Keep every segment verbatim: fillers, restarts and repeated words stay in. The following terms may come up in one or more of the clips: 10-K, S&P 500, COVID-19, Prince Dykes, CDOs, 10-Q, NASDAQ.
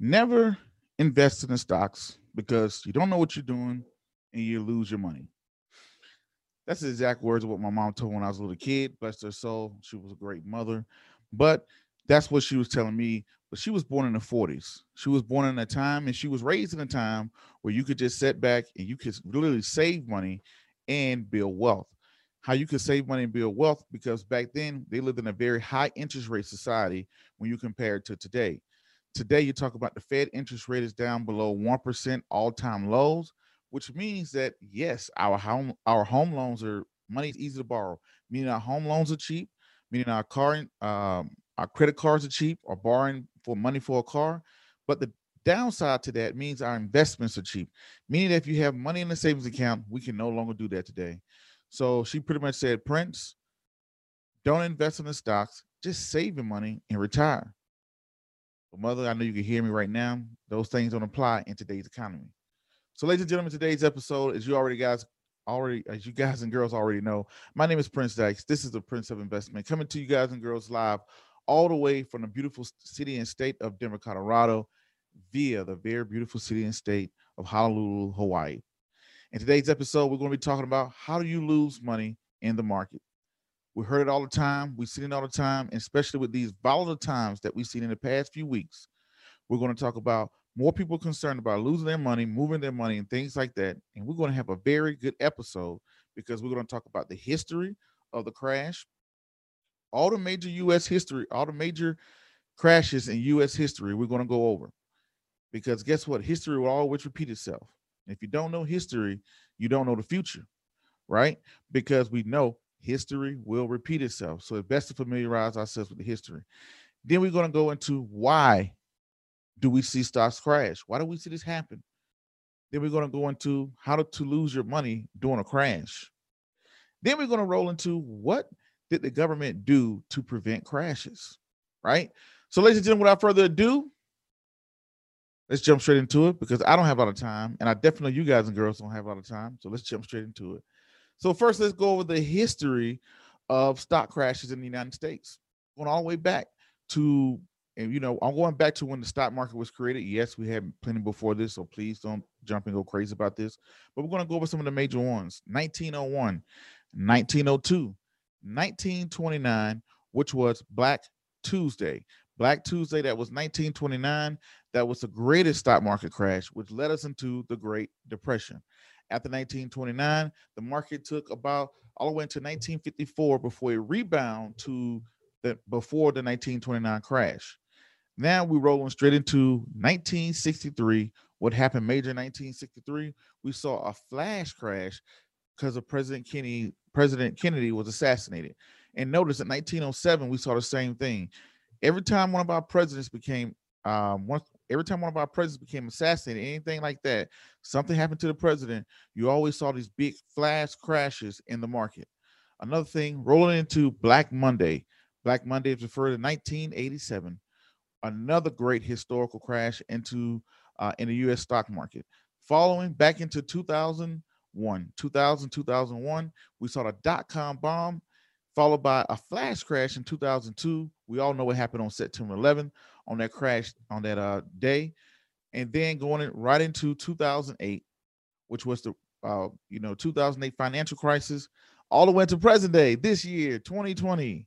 never invest in the stocks because you don't know what you're doing and you lose your money. That's the exact words of what my mom told me when I was a little kid. Bless her soul. She was a great mother. But that's what she was telling me. But she was born in the forties. She was born in a time, and she was raised in a time where you could just sit back and you could literally save money and build wealth. How you could save money and build wealth, because back then they lived in a very high interest rate society when you compare it to today. Today, you talk about the Fed interest rate is down below one percent all-time lows, which means that, yes, our home, our home loans are, money is easy to borrow, meaning our home loans are cheap, meaning our car, um, our credit cards are cheap, or borrowing for money for a car. But the downside to that means our investments are cheap, meaning that if you have money in the savings account, we can no longer do that today. So she pretty much said, Prince, don't invest in the stocks, just save your money and retire. But mother, I know you can hear me right now. Those things don't apply in today's economy. So, ladies and gentlemen, today's episode, as you already guys already, as you guys and girls already know, my name is Prince Dykes. This is the Prince of Investment, coming to you guys and girls live all the way from the beautiful city and state of Denver, Colorado, via the very beautiful city and state of Honolulu, Hawaii. In today's episode, we're going to be talking about how do you lose money in the market. We heard it all the time. We see it all the time, and especially with these volatile times that we've seen in the past few weeks. We're going to talk about more people concerned about losing their money, moving their money, and things like that. And we're going to have a very good episode because we're going to talk about the history of the crash, all the major U S history, all the major crashes in U S history we're going to go over. Because guess what? History will always repeat itself. If you don't know history, you don't know the future, right? Because we know history will repeat itself. So it's best to familiarize ourselves with the history. Then we're going to go into why do we see stocks crash? Why do we see this happen? Then we're going to go into how to, to lose your money during a crash. Then we're going to roll into what did the government do to prevent crashes, right? So ladies and gentlemen, without further ado, let's jump straight into it because I don't have a lot of time, and I definitely know you guys and girls don't have a lot of time. So let's jump straight into it. So first, let's go over the history of stock crashes in the United States, going all the way back to, and you know, I'm going back to when the stock market was created. Yes, we had plenty before this, so please don't jump and go crazy about this. But we're going to go over some of the major ones: nineteen oh one, nineteen oh two, nineteen twenty-nine, which was Black Tuesday. Black Tuesday, that was nineteen twenty-nine. That was the greatest stock market crash, which led us into the Great Depression. After nineteen twenty-nine, the market took about all the way into nineteen fifty-four before a rebound to the before the nineteen twenty-nine crash. Now we're rolling straight into nineteen sixty-three. What happened major in nineteen sixty-three? We saw a flash crash because of President Kennedy. President Kennedy was assassinated. And notice in nineteen oh seven, we saw the same thing. Every time one of our presidents became um, one, every time one of our presidents became assassinated, anything like that, something happened to the president. You always saw these big flash crashes in the market. Another thing, rolling into Black Monday. Black Monday is referred to nineteen eighty-seven. Another great historical crash into uh, in the U S stock market. Following back into two thousand one, two thousand, two thousand one, we saw the dot-com bomb, followed by a flash crash in two thousand two. We all know what happened on September eleventh on that crash on that uh, day, and then going in, right into two thousand eight, which was the uh, you know two thousand eight financial crisis, all the way to present day this year, twenty twenty,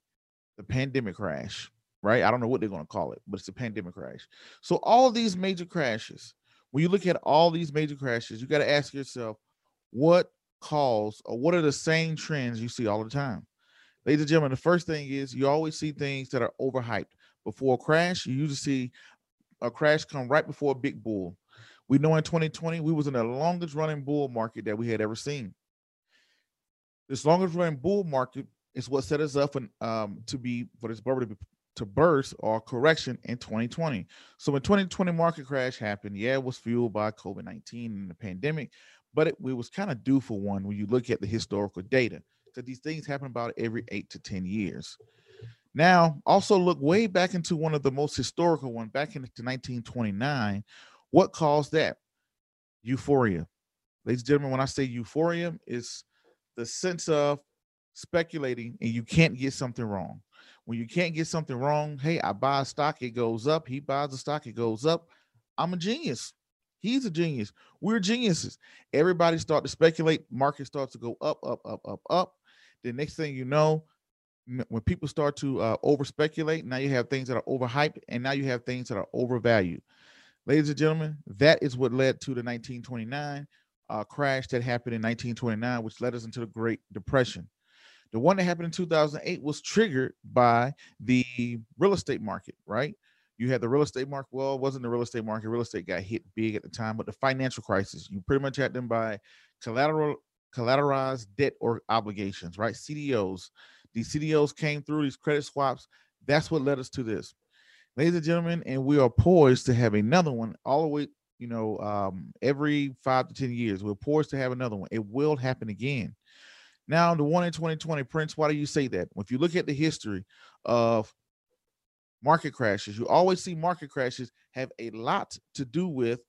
the pandemic crash. Right? I don't know what they're going to call it, but it's a pandemic crash. So all these major crashes. When you look at all these major crashes, you got to ask yourself, what caused or what are the same trends you see all the time? Ladies and gentlemen, the first thing is you always see things that are overhyped. Before a crash, you usually see a crash come right before a big bull. We know in twenty twenty, we was in the longest running bull market that we had ever seen. This longest running bull market is what set us up and, um, to be for this bubble to, to burst or correction in twenty twenty. So when twenty twenty market crash happened, yeah, it was fueled by COVID nineteen and the pandemic, but it, it was kind of due for one when you look at the historical data. Because these things happen about every eight to ten years. Now, also look way back into one of the most historical one, back into nineteen twenty-nine. What caused that? Euphoria. Ladies and gentlemen, when I say euphoria, it's the sense of speculating and you can't get something wrong. When you can't get something wrong, hey, I buy a stock, it goes up. He buys a stock, it goes up. I'm a genius. He's a genius. We're geniuses. Everybody start to speculate. Market starts to go up, up, up, up, up. The next thing you know, when people start to uh, over-speculate, now you have things that are overhyped, and now you have things that are overvalued. Ladies and gentlemen, that is what led to the nineteen twenty-nine uh, crash that happened in nineteen twenty-nine, which led us into the Great Depression. The one that happened in two thousand eight was triggered by the real estate market, right? You had the real estate market. Well, it wasn't the real estate market. Real estate got hit big at the time, but the financial crisis, you pretty much had them by collateral, collateralized debt or obligations, right? C D Os. These C D Os came through, these credit swaps. That's what led us to this. Ladies and gentlemen, and we are poised to have another one all the way, you know, um, every five to ten years. We're poised to have another one. It will happen again. Now, the one in twenty twenty, Prince, why do you say that? If you look at the history of market crashes, you always see market crashes have a lot to do with,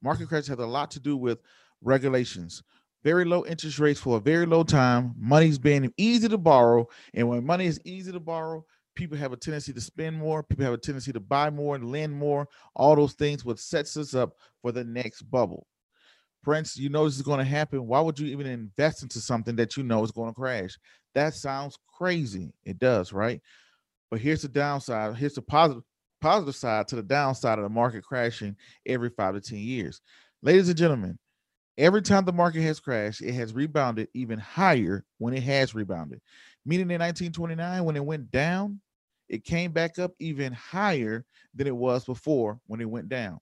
market crashes have a lot to do with regulations. Very low interest rates for a very low time. Money's being easy to borrow. And when money is easy to borrow, people have a tendency to spend more. People have a tendency to buy more and lend more. All those things, what sets us up for the next bubble. Prince, you know this is going to happen. Why would you even invest into something that you know is going to crash? That sounds crazy. It does, right? But here's the downside. Here's the positive, positive side to the downside of the market crashing every five to ten years. Ladies and gentlemen, every time the market has crashed, it has rebounded even higher when it has rebounded. Meaning in nineteen twenty-nine, when it went down, it came back up even higher than it was before when it went down.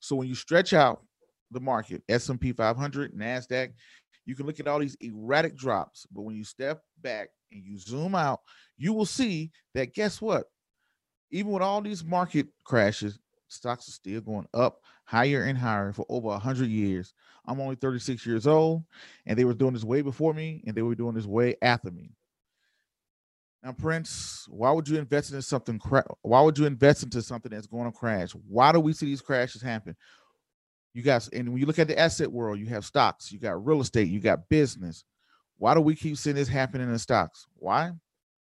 So when you stretch out the market, S and P five hundred, NASDAQ, you can look at all these erratic drops. But when you step back and you zoom out, you will see that, guess what? Even with all these market crashes, stocks are still going up higher and higher for over one hundred years. I'm only thirty-six years old, and they were doing this way before me, and they were doing this way after me. Now, Prince, why would you invest into something? Cra- why would you invest into something that's going to crash? Why do we see these crashes happen? You guys, and when you look at the asset world, you have stocks, you got real estate, you got business. Why do we keep seeing this happening in stocks? Why?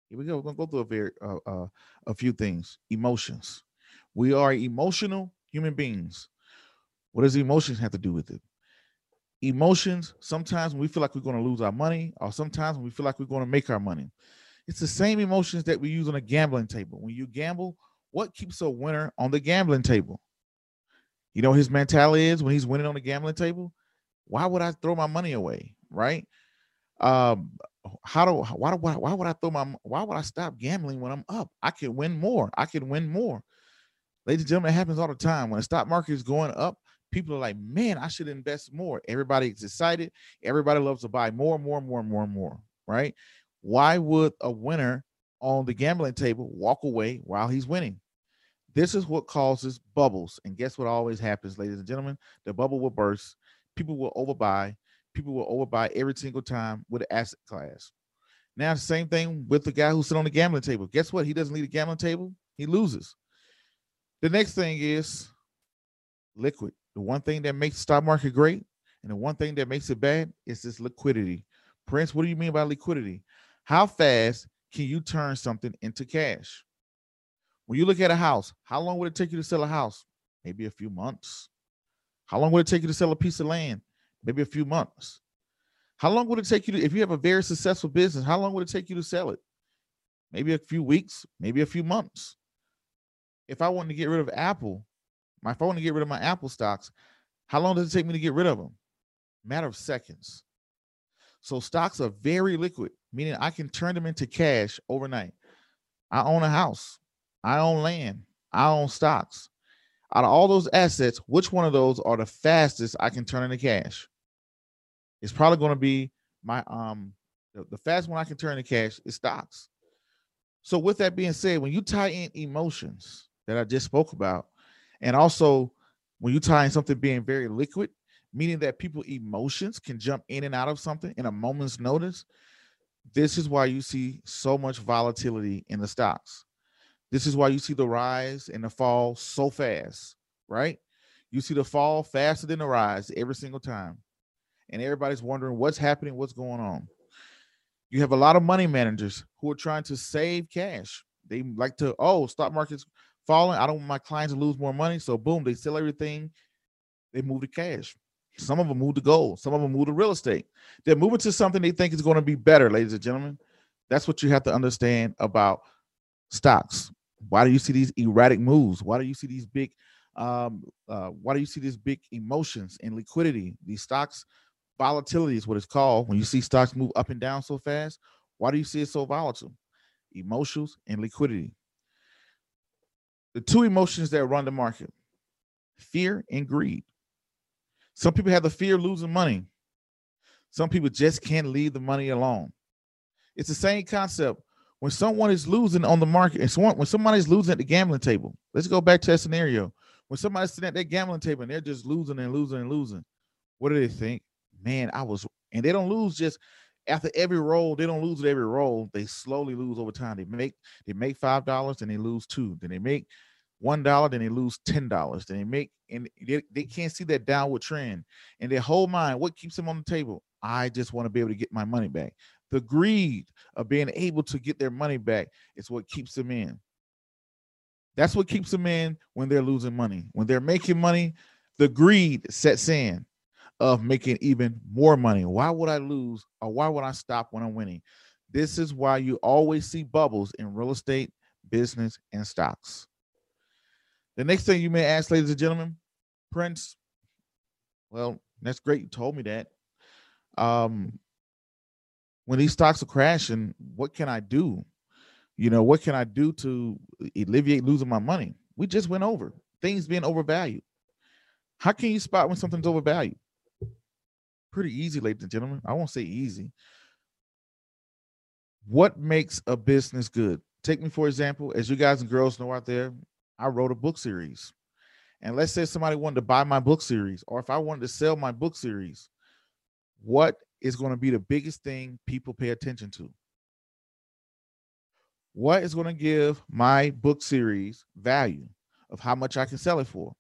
Here we go. We're gonna go through a very uh, uh, a few things. Emotions. We are emotional human beings. What does emotions have to do with it? Emotions. Sometimes when we feel like we're gonna lose our money, or sometimes when we feel like we're gonna make our money. It's the same emotions that we use on a gambling table. When you gamble, what keeps a winner on the gambling table? You know what his mentality is when he's winning on the gambling table? Why would I throw my money away, right? Um, how do why do why, why would I throw my why would I stop gambling when I'm up? I can win more. I can win more. Ladies and gentlemen, it happens all the time. When the stock market is going up, people are like, man, I should invest more. Everybody's excited. Everybody loves to buy more, more, more, more, more, right? Why would a winner on the gambling table walk away while he's winning? This is what causes bubbles. And guess what always happens, ladies and gentlemen? The bubble will burst. People will overbuy. People will overbuy every single time with the asset class. Now, the same thing with the guy who sits on the gambling table. Guess what? He doesn't leave the gambling table. He loses. The next thing is liquid. The one thing that makes the stock market great and the one thing that makes it bad is this liquidity. Prince, what do you mean by liquidity? How fast can you turn something into cash? When you look at a house, how long would it take you to sell a house? Maybe a few months. How long would it take you to sell a piece of land? Maybe a few months. How long would it take you to, if you have a very successful business, how long would it take you to sell it? Maybe a few weeks, maybe a few months. If I wanted to get rid of Apple, my if I want to get rid of my Apple stocks, how long does it take me to get rid of them? Matter of seconds. So stocks are very liquid, meaning I can turn them into cash overnight. I own a house. I own land. I own stocks. Out of all those assets, which one of those are the fastest I can turn into cash? It's probably going to be my um the, the fast one I can turn into cash is stocks. So with that being said, when you tie in emotions that I just spoke about, and also when you tie in something being very liquid, meaning that people's emotions can jump in and out of something in a moment's notice, this is why you see so much volatility in the stocks. This is why you see the rise and the fall so fast, right? You see the fall faster than the rise every single time. And everybody's wondering what's happening, what's going on. You have a lot of money managers who are trying to save cash. They like to, oh, stock market's falling. I don't want my clients to lose more money. So boom, they sell everything. They move to cash. Some of them move to gold. Some of them move to real estate. They're moving to something they think is going to be better, ladies and gentlemen. That's what you have to understand about stocks. Why do you see these erratic moves? Why do you see these big, um, uh, why do you see these big emotions and liquidity? These stocks, volatility is what it's called. When you see stocks move up and down so fast, why do you see it so volatile? Emotions and liquidity. The two emotions that run the market, fear and greed. Some people have the fear of losing money. Some people just can't leave the money alone. It's the same concept. When someone is losing on the market, and so when somebody's losing at the gambling table, let's go back to that scenario. When somebody's sitting at that gambling table and they're just losing and losing and losing, what do they think? Man, I was, and they don't lose just after every roll. They don't lose at every roll. They slowly lose over time. They make, they make five dollars and they lose two. Then they make one dollar, then they lose ten dollars. Then they make, and they, they can't see that downward trend. And their whole mind, what keeps them on the table? I just want to be able to get my money back. The greed of being able to get their money back is what keeps them in. That's what keeps them in when they're losing money. When they're making money, the greed sets in of making even more money. Why would I lose, or why would I stop when I'm winning? This is why you always see bubbles in real estate, business, and stocks. The next thing you may ask, ladies and gentlemen, Prince, well, that's great. You told me that. Um, When these stocks are crashing, what can I do? You know, what can I do to alleviate losing my money? We just went over things being overvalued. How can you spot when something's overvalued? Pretty easy, ladies and gentlemen. I won't say easy. What makes a business good? Take me, for example, as you guys and girls know out there, I wrote a book series. And let's say somebody wanted to buy my book series, or if I wanted to sell my book series, what is going to be the biggest thing people pay attention to? What is going to give my book series value of how much I can sell it for?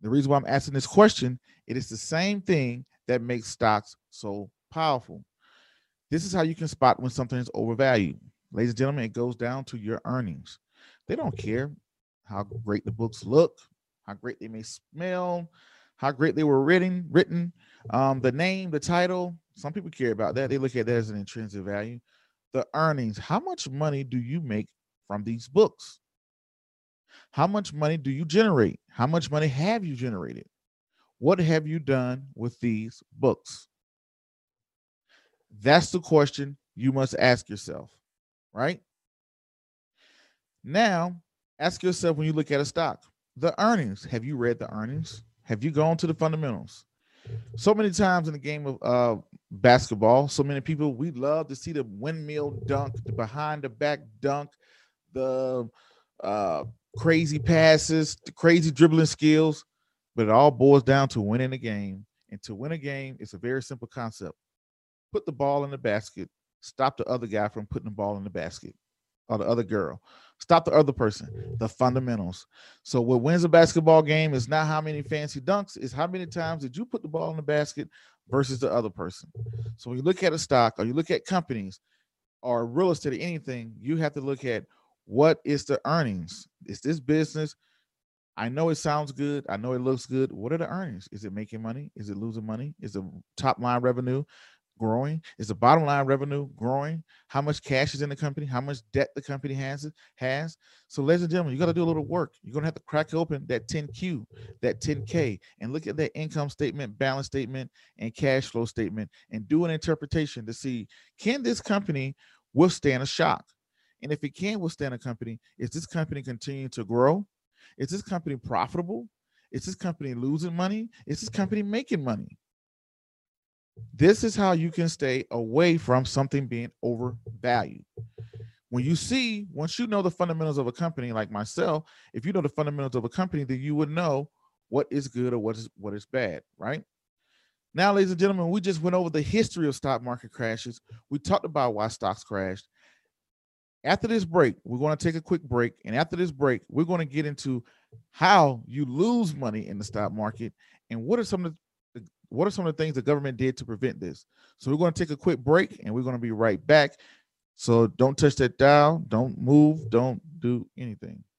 The reason why I'm asking this question, it is the same thing that makes stocks so powerful. This is how you can spot when something is overvalued. Ladies and gentlemen, it goes down to your earnings. They don't care how great the books look, how great they may smell, how great they were written, written, um, the name, the title. Some people care about that. They look at that as an intrinsic value. The earnings. How much money do you make from these books? How much money do you generate? How much money have you generated? What have you done with these books? That's the question you must ask yourself, right? Now, ask yourself when you look at a stock, the earnings. Have you read the earnings? Have you gone to the fundamentals? So many times in the game of uh, basketball, so many people, we love to see the windmill dunk, the behind the back dunk, the uh, crazy passes, the crazy dribbling skills, but it all boils down to winning a game. And to win a game, it's a very simple concept. Put the ball in the basket, stop the other guy from putting the ball in the basket, or the other girl. Stop the other person, the fundamentals. So what wins a basketball game is not how many fancy dunks, it's how many times did you put the ball in the basket versus the other person. So when you look at a stock, or you look at companies or real estate or anything, you have to look at what is the earnings? Is this business? I know it sounds good. I know it looks good. What are the earnings? Is it making money? Is it losing money? Is the top line revenue growing? Is the bottom line revenue growing? How much cash is in the company? How much debt the company has? has? So ladies and gentlemen, you got to do a little work. You're going to have to crack open that ten Q, that ten K, and look at that income statement, balance statement, and cash flow statement, and do an interpretation to see, can this company withstand a shock? And if it can withstand a company, is this company continuing to grow? Is this company profitable? Is this company losing money? Is this company making money? This is how you can stay away from something being overvalued. When you see, once you know the fundamentals of a company, like myself, if you know the fundamentals of a company, then you would know what is good or what is what is bad, right? Now, ladies and gentlemen, we just went over the history of stock market crashes. We talked about why stocks crashed. After this break, we're going to take a quick break. And after this break, we're going to get into how you lose money in the stock market and what are some of the What are some of the things the government did to prevent this? So we're going to take a quick break and we're going to be right back. So don't touch that dial. Don't move. Don't do anything.